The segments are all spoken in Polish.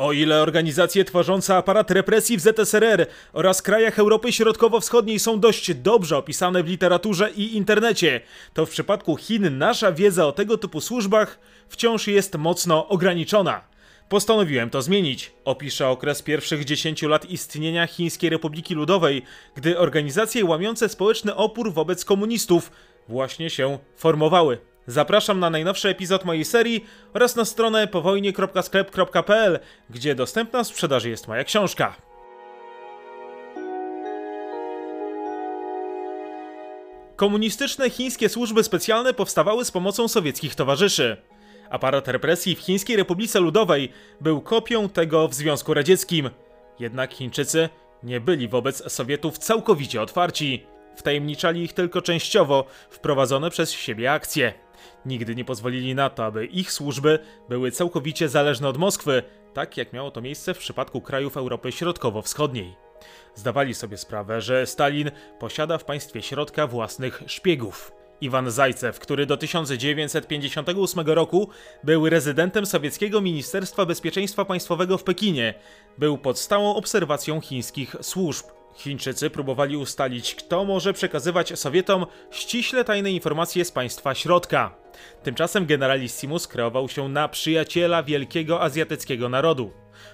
O ile organizacje tworzące aparat represji w ZSRR oraz krajach Europy Środkowo-Wschodniej są dość dobrze opisane w literaturze i internecie, to w przypadku Chin nasza wiedza o tego typu służbach wciąż jest mocno ograniczona. Postanowiłem to zmienić. Opiszę okres pierwszych 10 lat istnienia Chińskiej Republiki Ludowej, gdy organizacje łamiące społeczny opór wobec komunistów właśnie się formowały. Zapraszam na najnowszy epizod mojej serii oraz na stronę powojnie.sklep.pl, gdzie dostępna w sprzedaży jest moja książka. Komunistyczne chińskie służby specjalne powstawały z pomocą sowieckich towarzyszy. Aparat represji w Chińskiej Republice Ludowej był kopią tego w Związku Radzieckim. Jednak Chińczycy nie byli wobec Sowietów całkowicie otwarci. Wtajemniczali ich tylko częściowo wprowadzone przez siebie akcje. Nigdy nie pozwolili na to, aby ich służby były całkowicie zależne od Moskwy, tak jak miało to miejsce w przypadku krajów Europy Środkowo-Wschodniej. Zdawali sobie sprawę, że Stalin posiada w państwie środka własnych szpiegów. Iwan Zajcew, który do 1958 roku był rezydentem sowieckiego Ministerstwa Bezpieczeństwa Państwowego w Pekinie, był pod stałą obserwacją chińskich służb. Chińczycy próbowali ustalić, kto może przekazywać Sowietom ściśle tajne informacje z państwa środka. Tymczasem generalissimus kreował się na przyjaciela wielkiego azjatyckiego narodu.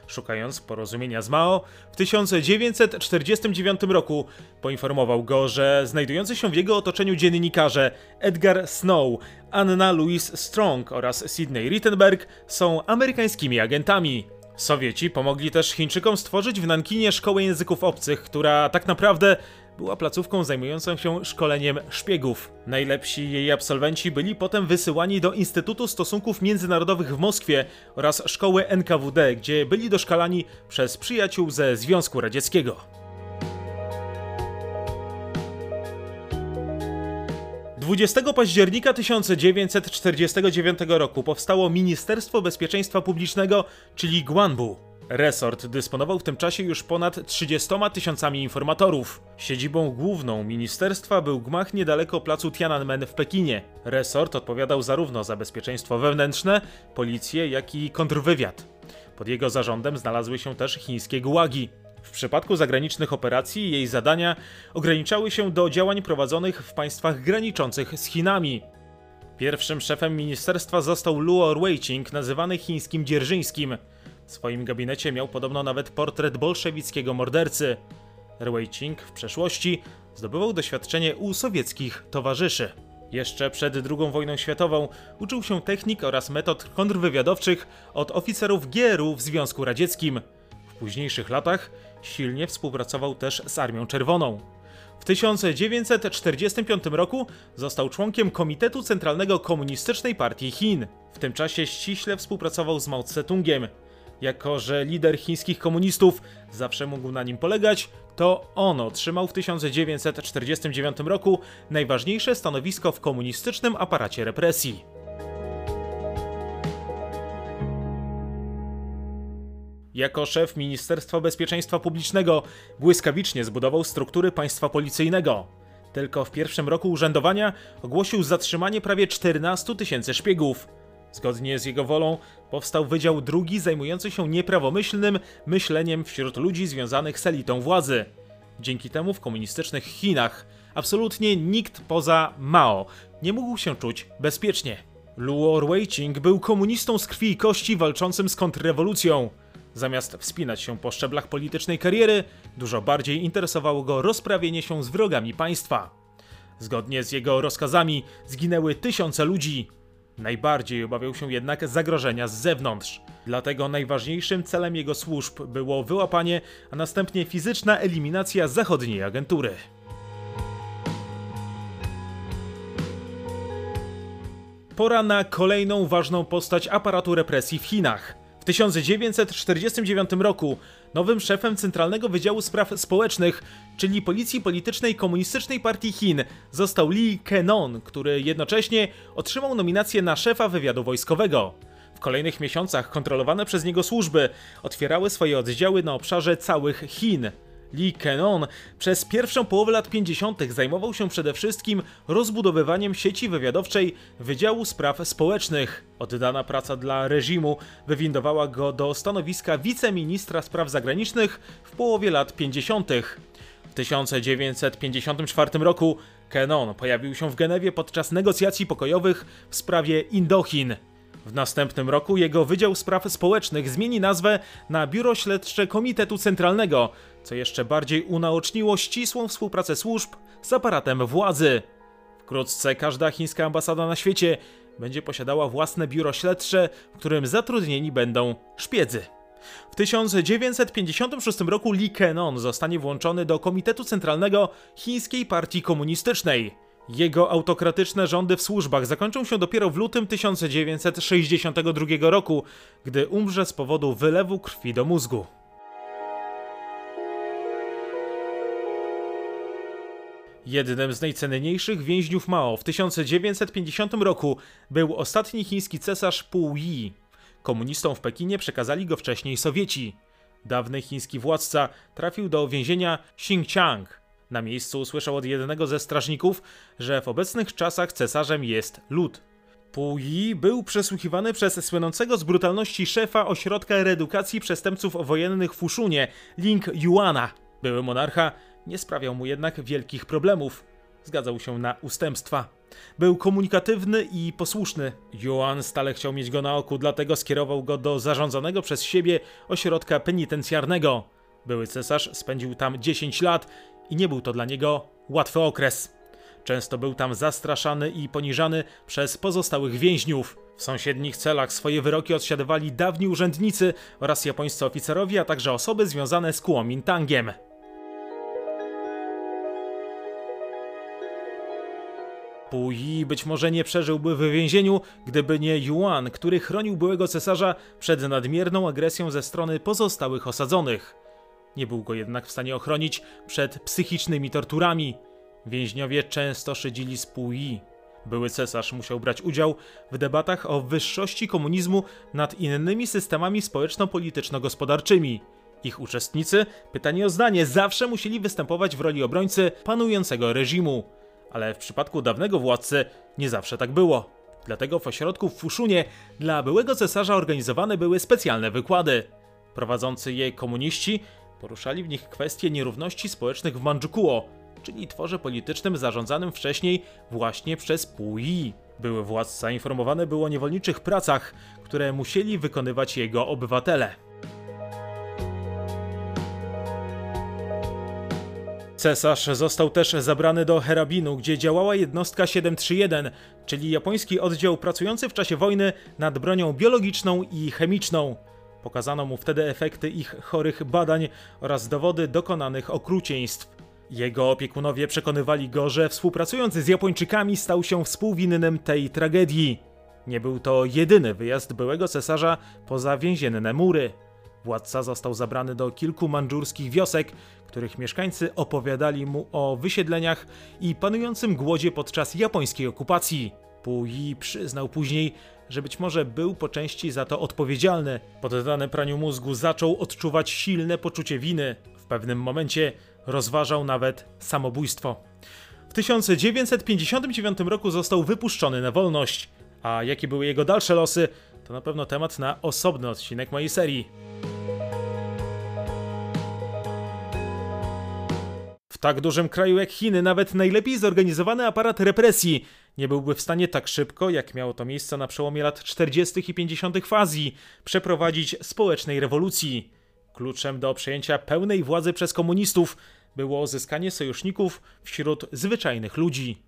Szukając porozumienia z Mao, w 1949 roku poinformował go, że znajdujący się w jego otoczeniu dziennikarze Edgar Snow, Anna Louis Strong oraz Sidney Rittenberg są amerykańskimi agentami. Sowieci pomogli też Chińczykom stworzyć w Nankinie szkołę języków obcych, która tak naprawdę była placówką zajmującą się szkoleniem szpiegów. Najlepsi jej absolwenci byli potem wysyłani do Instytutu Stosunków Międzynarodowych w Moskwie oraz szkoły NKWD, gdzie byli doszkalani przez przyjaciół ze Związku Radzieckiego. 20 października 1949 roku powstało Ministerstwo Bezpieczeństwa Publicznego, czyli Guanbu. Resort dysponował w tym czasie już ponad 30 000 informatorów. Siedzibą główną ministerstwa był gmach niedaleko placu Tiananmen w Pekinie. Resort odpowiadał zarówno za bezpieczeństwo wewnętrzne, policję, jak i kontrwywiad. Pod jego zarządem znalazły się też chińskie gułagi. W przypadku zagranicznych operacji jej zadania ograniczały się do działań prowadzonych w państwach graniczących z Chinami. Pierwszym szefem ministerstwa został Luo Ruiqing, nazywany chińskim dzierżyńskim. W swoim gabinecie miał podobno nawet portret bolszewickiego mordercy. Ruiqing w przeszłości zdobywał doświadczenie u sowieckich towarzyszy. Jeszcze przed II wojną światową uczył się technik oraz metod kontrwywiadowczych od oficerów GRU w Związku Radzieckim. W późniejszych latach silnie współpracował też z Armią Czerwoną. W 1945 roku został członkiem Komitetu Centralnego Komunistycznej Partii Chin. W tym czasie ściśle współpracował z Mao Zedongiem. Jako że lider chińskich komunistów zawsze mógł na nim polegać, to on otrzymał w 1949 roku najważniejsze stanowisko w komunistycznym aparacie represji. Jako szef Ministerstwa Bezpieczeństwa Publicznego błyskawicznie zbudował struktury państwa policyjnego. Tylko w pierwszym roku urzędowania ogłosił zatrzymanie prawie 14 000 szpiegów. Zgodnie z jego wolą powstał Wydział II zajmujący się nieprawomyślnym myśleniem wśród ludzi związanych z elitą władzy. Dzięki temu w komunistycznych Chinach absolutnie nikt poza Mao nie mógł się czuć bezpiecznie. Luo Ruiqing był komunistą z krwi i kości walczącym z kontrrewolucją. Zamiast wspinać się po szczeblach politycznej kariery, dużo bardziej interesowało go rozprawienie się z wrogami państwa. Zgodnie z jego rozkazami zginęły 1000 ludzi. Najbardziej obawiał się jednak zagrożenia z zewnątrz. Dlatego najważniejszym celem jego służb było wyłapanie, a następnie fizyczna eliminacja zachodniej agentury. Pora na kolejną ważną postać aparatu represji w Chinach. W 1949 roku nowym szefem Centralnego Wydziału Spraw Społecznych, czyli Policji Politycznej Komunistycznej Partii Chin, został Li Kenong, który jednocześnie otrzymał nominację na szefa wywiadu wojskowego. W kolejnych miesiącach kontrolowane przez niego służby otwierały swoje oddziały na obszarze całych Chin. Li Kenong przez pierwszą połowę lat 50. zajmował się przede wszystkim rozbudowywaniem sieci wywiadowczej Wydziału Spraw Społecznych. Oddana praca dla reżimu wywindowała go do stanowiska wiceministra spraw zagranicznych w połowie lat 50. W 1954 roku Kenong pojawił się w Genewie podczas negocjacji pokojowych w sprawie Indochin. W następnym roku jego Wydział Spraw Społecznych zmieni nazwę na Biuro Śledcze Komitetu Centralnego, co jeszcze bardziej unaoczniło ścisłą współpracę służb z aparatem władzy. Wkrótce każda chińska ambasada na świecie będzie posiadała własne biuro śledcze, w którym zatrudnieni będą szpiedzy. W 1956 roku Li Kenong zostanie włączony do Komitetu Centralnego Chińskiej Partii Komunistycznej. Jego autokratyczne rządy w służbach zakończą się dopiero w lutym 1962 roku, gdy umrze z powodu wylewu krwi do mózgu. Jednym z najcenniejszych więźniów Mao w 1950 roku był ostatni chiński cesarz Pu Yi. Komunistom w Pekinie przekazali go wcześniej Sowieci. Dawny chiński władca trafił do więzienia Xinjiang. Na miejscu usłyszał od jednego ze strażników, że w obecnych czasach cesarzem jest lud. Pu Yi był przesłuchiwany przez słynącego z brutalności szefa ośrodka reedukacji przestępców wojennych w Fushunie, Ling Yuana. Były monarcha nie sprawiał mu jednak wielkich problemów. Zgadzał się na ustępstwa. Był komunikatywny i posłuszny. Yuan stale chciał mieć go na oku, dlatego skierował go do zarządzanego przez siebie ośrodka penitencjarnego. Były cesarz spędził tam 10 lat i nie był to dla niego łatwy okres. Często był tam zastraszany i poniżany przez pozostałych więźniów. W sąsiednich celach swoje wyroki odsiadywali dawni urzędnicy oraz japońscy oficerowie, a także osoby związane z Kuomintangiem. Pu Yi być może nie przeżyłby w więzieniu, gdyby nie Yuan, który chronił byłego cesarza przed nadmierną agresją ze strony pozostałych osadzonych. Nie był go jednak w stanie ochronić przed psychicznymi torturami. Więźniowie często szydzili z Pu Yi. Były cesarz musiał brać udział w debatach o wyższości komunizmu nad innymi systemami społeczno-polityczno-gospodarczymi. Ich uczestnicy, pytani o zdanie, zawsze musieli występować w roli obrońcy panującego reżimu. Ale w przypadku dawnego władcy nie zawsze tak było. Dlatego w ośrodku w Fushunie dla byłego cesarza organizowane były specjalne wykłady. Prowadzący je komuniści poruszali w nich kwestie nierówności społecznych w Mandżukuo, czyli tworze politycznym zarządzanym wcześniej właśnie przez Pu Yi. Były władca informowany był o niewolniczych pracach, które musieli wykonywać jego obywatele. Cesarz został też zabrany do Herabinu, gdzie działała jednostka 731, czyli japoński oddział pracujący w czasie wojny nad bronią biologiczną i chemiczną. Pokazano mu wtedy efekty ich chorych badań oraz dowody dokonanych okrucieństw. Jego opiekunowie przekonywali go, że współpracując z Japończykami stał się współwinnym tej tragedii. Nie był to jedyny wyjazd byłego cesarza poza więzienne mury. Władca został zabrany do kilku mandżurskich wiosek, których mieszkańcy opowiadali mu o wysiedleniach i panującym głodzie podczas japońskiej okupacji. Pu Yi przyznał później, że być może był po części za to odpowiedzialny. Poddany praniu mózgu zaczął odczuwać silne poczucie winy. W pewnym momencie rozważał nawet samobójstwo. W 1959 roku został wypuszczony na wolność. A jakie były jego dalsze losy, to na pewno temat na osobny odcinek mojej serii. W tak dużym kraju jak Chiny nawet najlepiej zorganizowany aparat represji nie byłby w stanie tak szybko, jak miało to miejsce na przełomie lat 40. i 50. w Azji, przeprowadzić społecznej rewolucji. Kluczem do przejęcia pełnej władzy przez komunistów było uzyskanie sojuszników wśród zwyczajnych ludzi.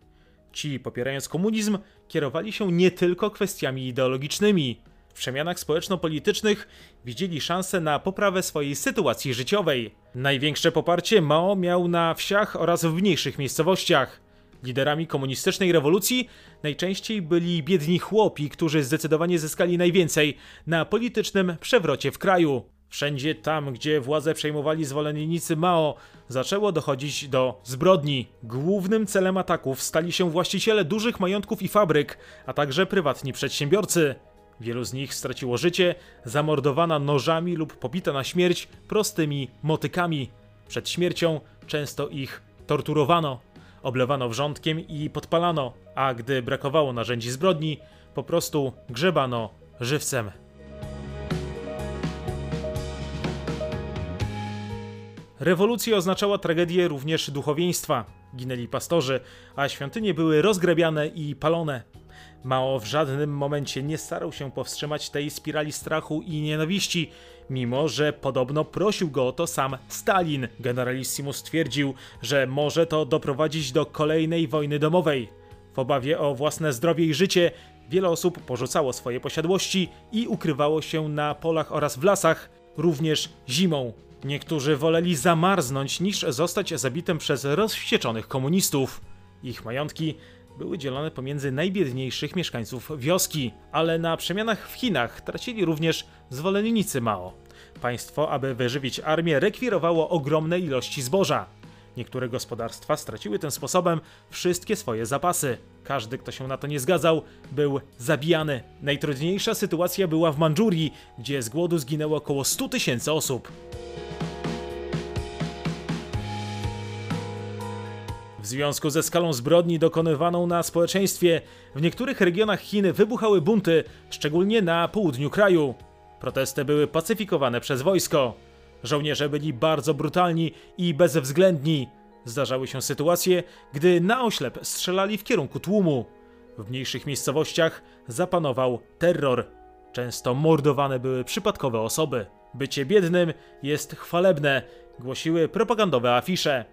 Ci, popierając komunizm, kierowali się nie tylko kwestiami ideologicznymi. W przemianach społeczno-politycznych widzieli szansę na poprawę swojej sytuacji życiowej. Największe poparcie Mao miał na wsiach oraz w mniejszych miejscowościach. Liderami komunistycznej rewolucji najczęściej byli biedni chłopi, którzy zdecydowanie zyskali najwięcej na politycznym przewrocie w kraju. Wszędzie tam, gdzie władzę przejmowali zwolennicy Mao, zaczęło dochodzić do zbrodni. Głównym celem ataków stali się właściciele dużych majątków i fabryk, a także prywatni przedsiębiorcy. Wielu z nich straciło życie, zamordowana nożami lub pobita na śmierć prostymi motykami. Przed śmiercią często ich torturowano, oblewano wrzątkiem i podpalano, a gdy brakowało narzędzi zbrodni, po prostu grzebano żywcem. Rewolucja oznaczała tragedię również duchowieństwa. Ginęli pastorzy, a świątynie były rozgrabiane i palone. Mao w żadnym momencie nie starał się powstrzymać tej spirali strachu i nienawiści, mimo że podobno prosił go o to sam Stalin. Generalissimus twierdził, że może to doprowadzić do kolejnej wojny domowej. W obawie o własne zdrowie i życie wiele osób porzucało swoje posiadłości i ukrywało się na polach oraz w lasach, również zimą. Niektórzy woleli zamarznąć niż zostać zabitym przez rozwścieczonych komunistów. Ich majątki były dzielone pomiędzy najbiedniejszych mieszkańców wioski, ale na przemianach w Chinach tracili również zwolennicy Mao. Państwo, aby wyżywić armię, rekwirowało ogromne ilości zboża. Niektóre gospodarstwa straciły tym sposobem wszystkie swoje zapasy. Każdy, kto się na to nie zgadzał, był zabijany. Najtrudniejsza sytuacja była w Mandżurii, gdzie z głodu zginęło około 100 000 osób. W związku ze skalą zbrodni dokonywaną na społeczeństwie, w niektórych regionach Chin wybuchały bunty, szczególnie na południu kraju. Protesty były pacyfikowane przez wojsko. Żołnierze byli bardzo brutalni i bezwzględni. Zdarzały się sytuacje, gdy na oślep strzelali w kierunku tłumu. W mniejszych miejscowościach zapanował terror. Często mordowane były przypadkowe osoby. Bycie biednym jest chwalebne, głosiły propagandowe afisze.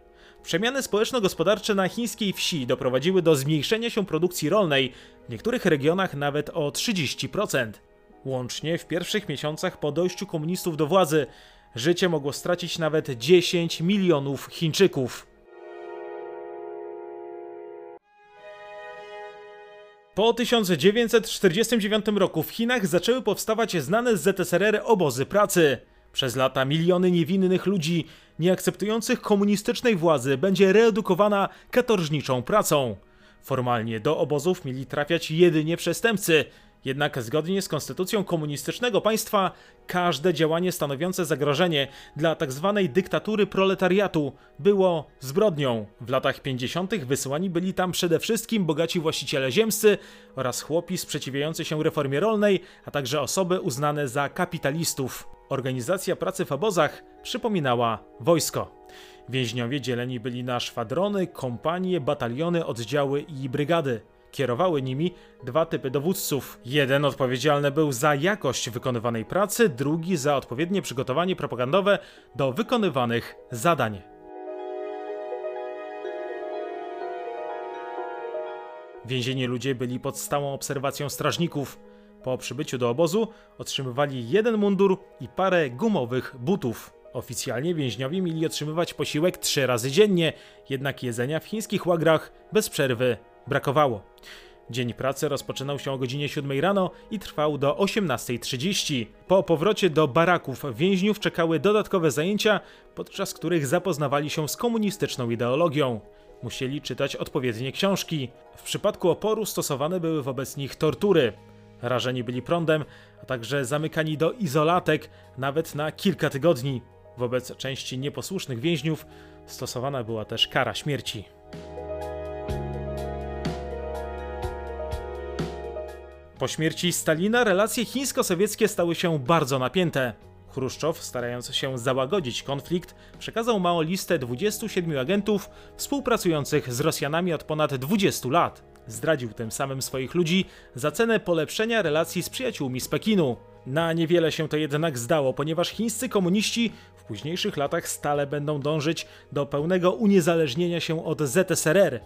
Przemiany społeczno-gospodarcze na chińskiej wsi doprowadziły do zmniejszenia się produkcji rolnej, w niektórych regionach nawet o 30%. Łącznie w pierwszych miesiącach po dojściu komunistów do władzy życie mogło stracić nawet 10 milionów Chińczyków. Po 1949 roku w Chinach zaczęły powstawać znane z ZSRR obozy pracy. Przez lata miliony niewinnych ludzi nieakceptujących komunistycznej władzy będzie reedukowana katorżniczą pracą. Formalnie do obozów mieli trafiać jedynie przestępcy, jednak zgodnie z konstytucją komunistycznego państwa każde działanie stanowiące zagrożenie dla tzw. dyktatury proletariatu było zbrodnią. W latach 50. wysyłani byli tam przede wszystkim bogaci właściciele ziemscy oraz chłopi sprzeciwiający się reformie rolnej, a także osoby uznane za kapitalistów. Organizacja pracy w obozach przypominała wojsko. Więźniowie dzieleni byli na szwadrony, kompanie, bataliony, oddziały i brygady. Kierowały nimi dwa typy dowódców. Jeden odpowiedzialny był za jakość wykonywanej pracy, drugi za odpowiednie przygotowanie propagandowe do wykonywanych zadań. Więzieni ludzie byli pod stałą obserwacją strażników. Po przybyciu do obozu otrzymywali jeden mundur i parę gumowych butów. Oficjalnie więźniowie mieli otrzymywać posiłek 3 razy dziennie, jednak jedzenia w chińskich łagrach bez przerwy brakowało. Dzień pracy rozpoczynał się o godzinie 7 rano i trwał do 18:30. Po powrocie do baraków więźniów czekały dodatkowe zajęcia, podczas których zapoznawali się z komunistyczną ideologią. Musieli czytać odpowiednie książki. W przypadku oporu stosowane były wobec nich tortury. Rażeni byli prądem, a także zamykani do izolatek nawet na kilka tygodni. Wobec części nieposłusznych więźniów stosowana była też kara śmierci. Po śmierci Stalina relacje chińsko-sowieckie stały się bardzo napięte. Chruszczow, starając się załagodzić konflikt, przekazał Mao listę 27 agentów współpracujących z Rosjanami od ponad 20 lat. Zdradził tym samym swoich ludzi za cenę polepszenia relacji z przyjaciółmi z Pekinu. Na niewiele się to jednak zdało, ponieważ chińscy komuniści w późniejszych latach stale będą dążyć do pełnego uniezależnienia się od ZSRR.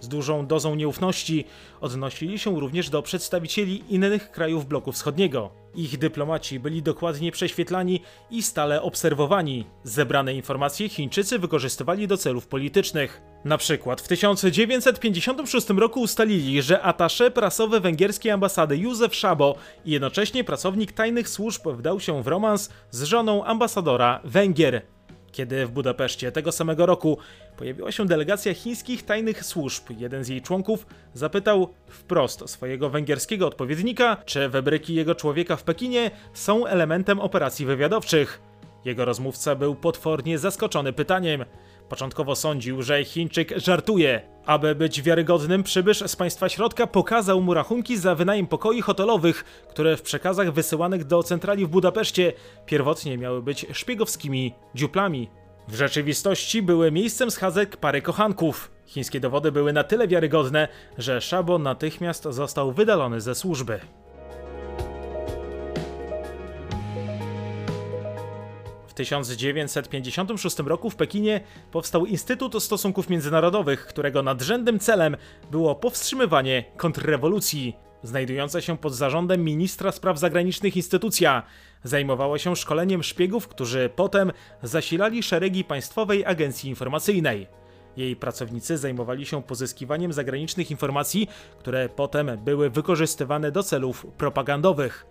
Z dużą dozą nieufności odnosili się również do przedstawicieli innych krajów bloku wschodniego. Ich dyplomaci byli dokładnie prześwietlani i stale obserwowani. Zebrane informacje Chińczycy wykorzystywali do celów politycznych. Na przykład w 1956 roku ustalili, że attaché prasowy węgierskiej ambasady Józef Szabo i jednocześnie pracownik tajnych służb wdał się w romans z żoną ambasadora Węgier. Kiedy w Budapeszcie tego samego roku pojawiła się delegacja chińskich tajnych służb, jeden z jej członków zapytał wprost swojego węgierskiego odpowiednika, czy wybryki jego człowieka w Pekinie są elementem operacji wywiadowczych. Jego rozmówca był potwornie zaskoczony pytaniem. Początkowo sądził, że Chińczyk żartuje. Aby być wiarygodnym, przybysz z państwa środka pokazał mu rachunki za wynajem pokoi hotelowych, które w przekazach wysyłanych do centrali w Budapeszcie pierwotnie miały być szpiegowskimi dziuplami. W rzeczywistości były miejscem schadzek pary kochanków. Chińskie dowody były na tyle wiarygodne, że Szabo natychmiast został wydalony ze służby. W 1956 roku w Pekinie powstał Instytut Stosunków Międzynarodowych, którego nadrzędnym celem było powstrzymywanie kontrrewolucji. Znajdująca się pod zarządem ministra spraw zagranicznych instytucja zajmowała się szkoleniem szpiegów, którzy potem zasilali szeregi Państwowej Agencji Informacyjnej. Jej pracownicy zajmowali się pozyskiwaniem zagranicznych informacji, które potem były wykorzystywane do celów propagandowych.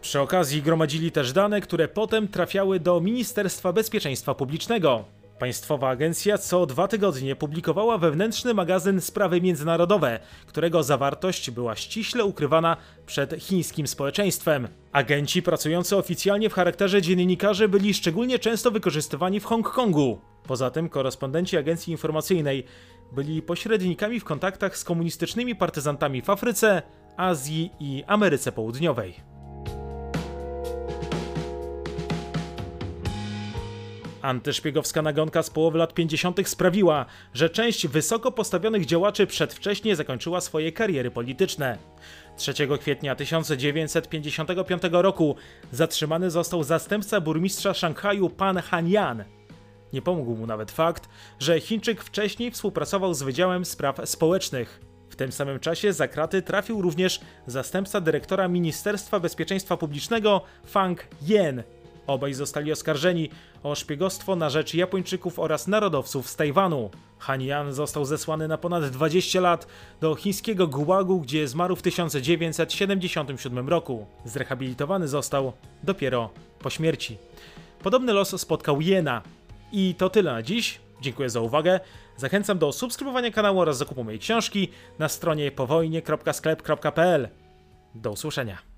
Przy okazji gromadzili też dane, które potem trafiały do Ministerstwa Bezpieczeństwa Publicznego. Państwowa agencja co 2 tygodnie publikowała wewnętrzny magazyn Sprawy Międzynarodowe, którego zawartość była ściśle ukrywana przed chińskim społeczeństwem. Agenci pracujący oficjalnie w charakterze dziennikarzy byli szczególnie często wykorzystywani w Hongkongu. Poza tym korespondenci agencji informacyjnej byli pośrednikami w kontaktach z komunistycznymi partyzantami w Afryce, Azji i Ameryce Południowej. Antyszpiegowska nagonka z połowy lat 50. sprawiła, że część wysoko postawionych działaczy przedwcześnie zakończyła swoje kariery polityczne. 3 kwietnia 1955 roku zatrzymany został zastępca burmistrza Szanghaju Pan Hannian. Nie pomógł mu nawet fakt, że Chińczyk wcześniej współpracował z Wydziałem Spraw Społecznych. W tym samym czasie za kraty trafił również zastępca dyrektora Ministerstwa Bezpieczeństwa Publicznego Fang Yen. Obaj zostali oskarżeni o szpiegostwo na rzecz Japończyków oraz narodowców z Tajwanu. Hannian został zesłany na ponad 20 lat do chińskiego Gułagu, gdzie zmarł w 1977 roku. Zrehabilitowany został dopiero po śmierci. Podobny los spotkał Jena. I to tyle na dziś. Dziękuję za uwagę. Zachęcam do subskrybowania kanału oraz zakupu mojej książki na stronie powojnie.sklep.pl. Do usłyszenia.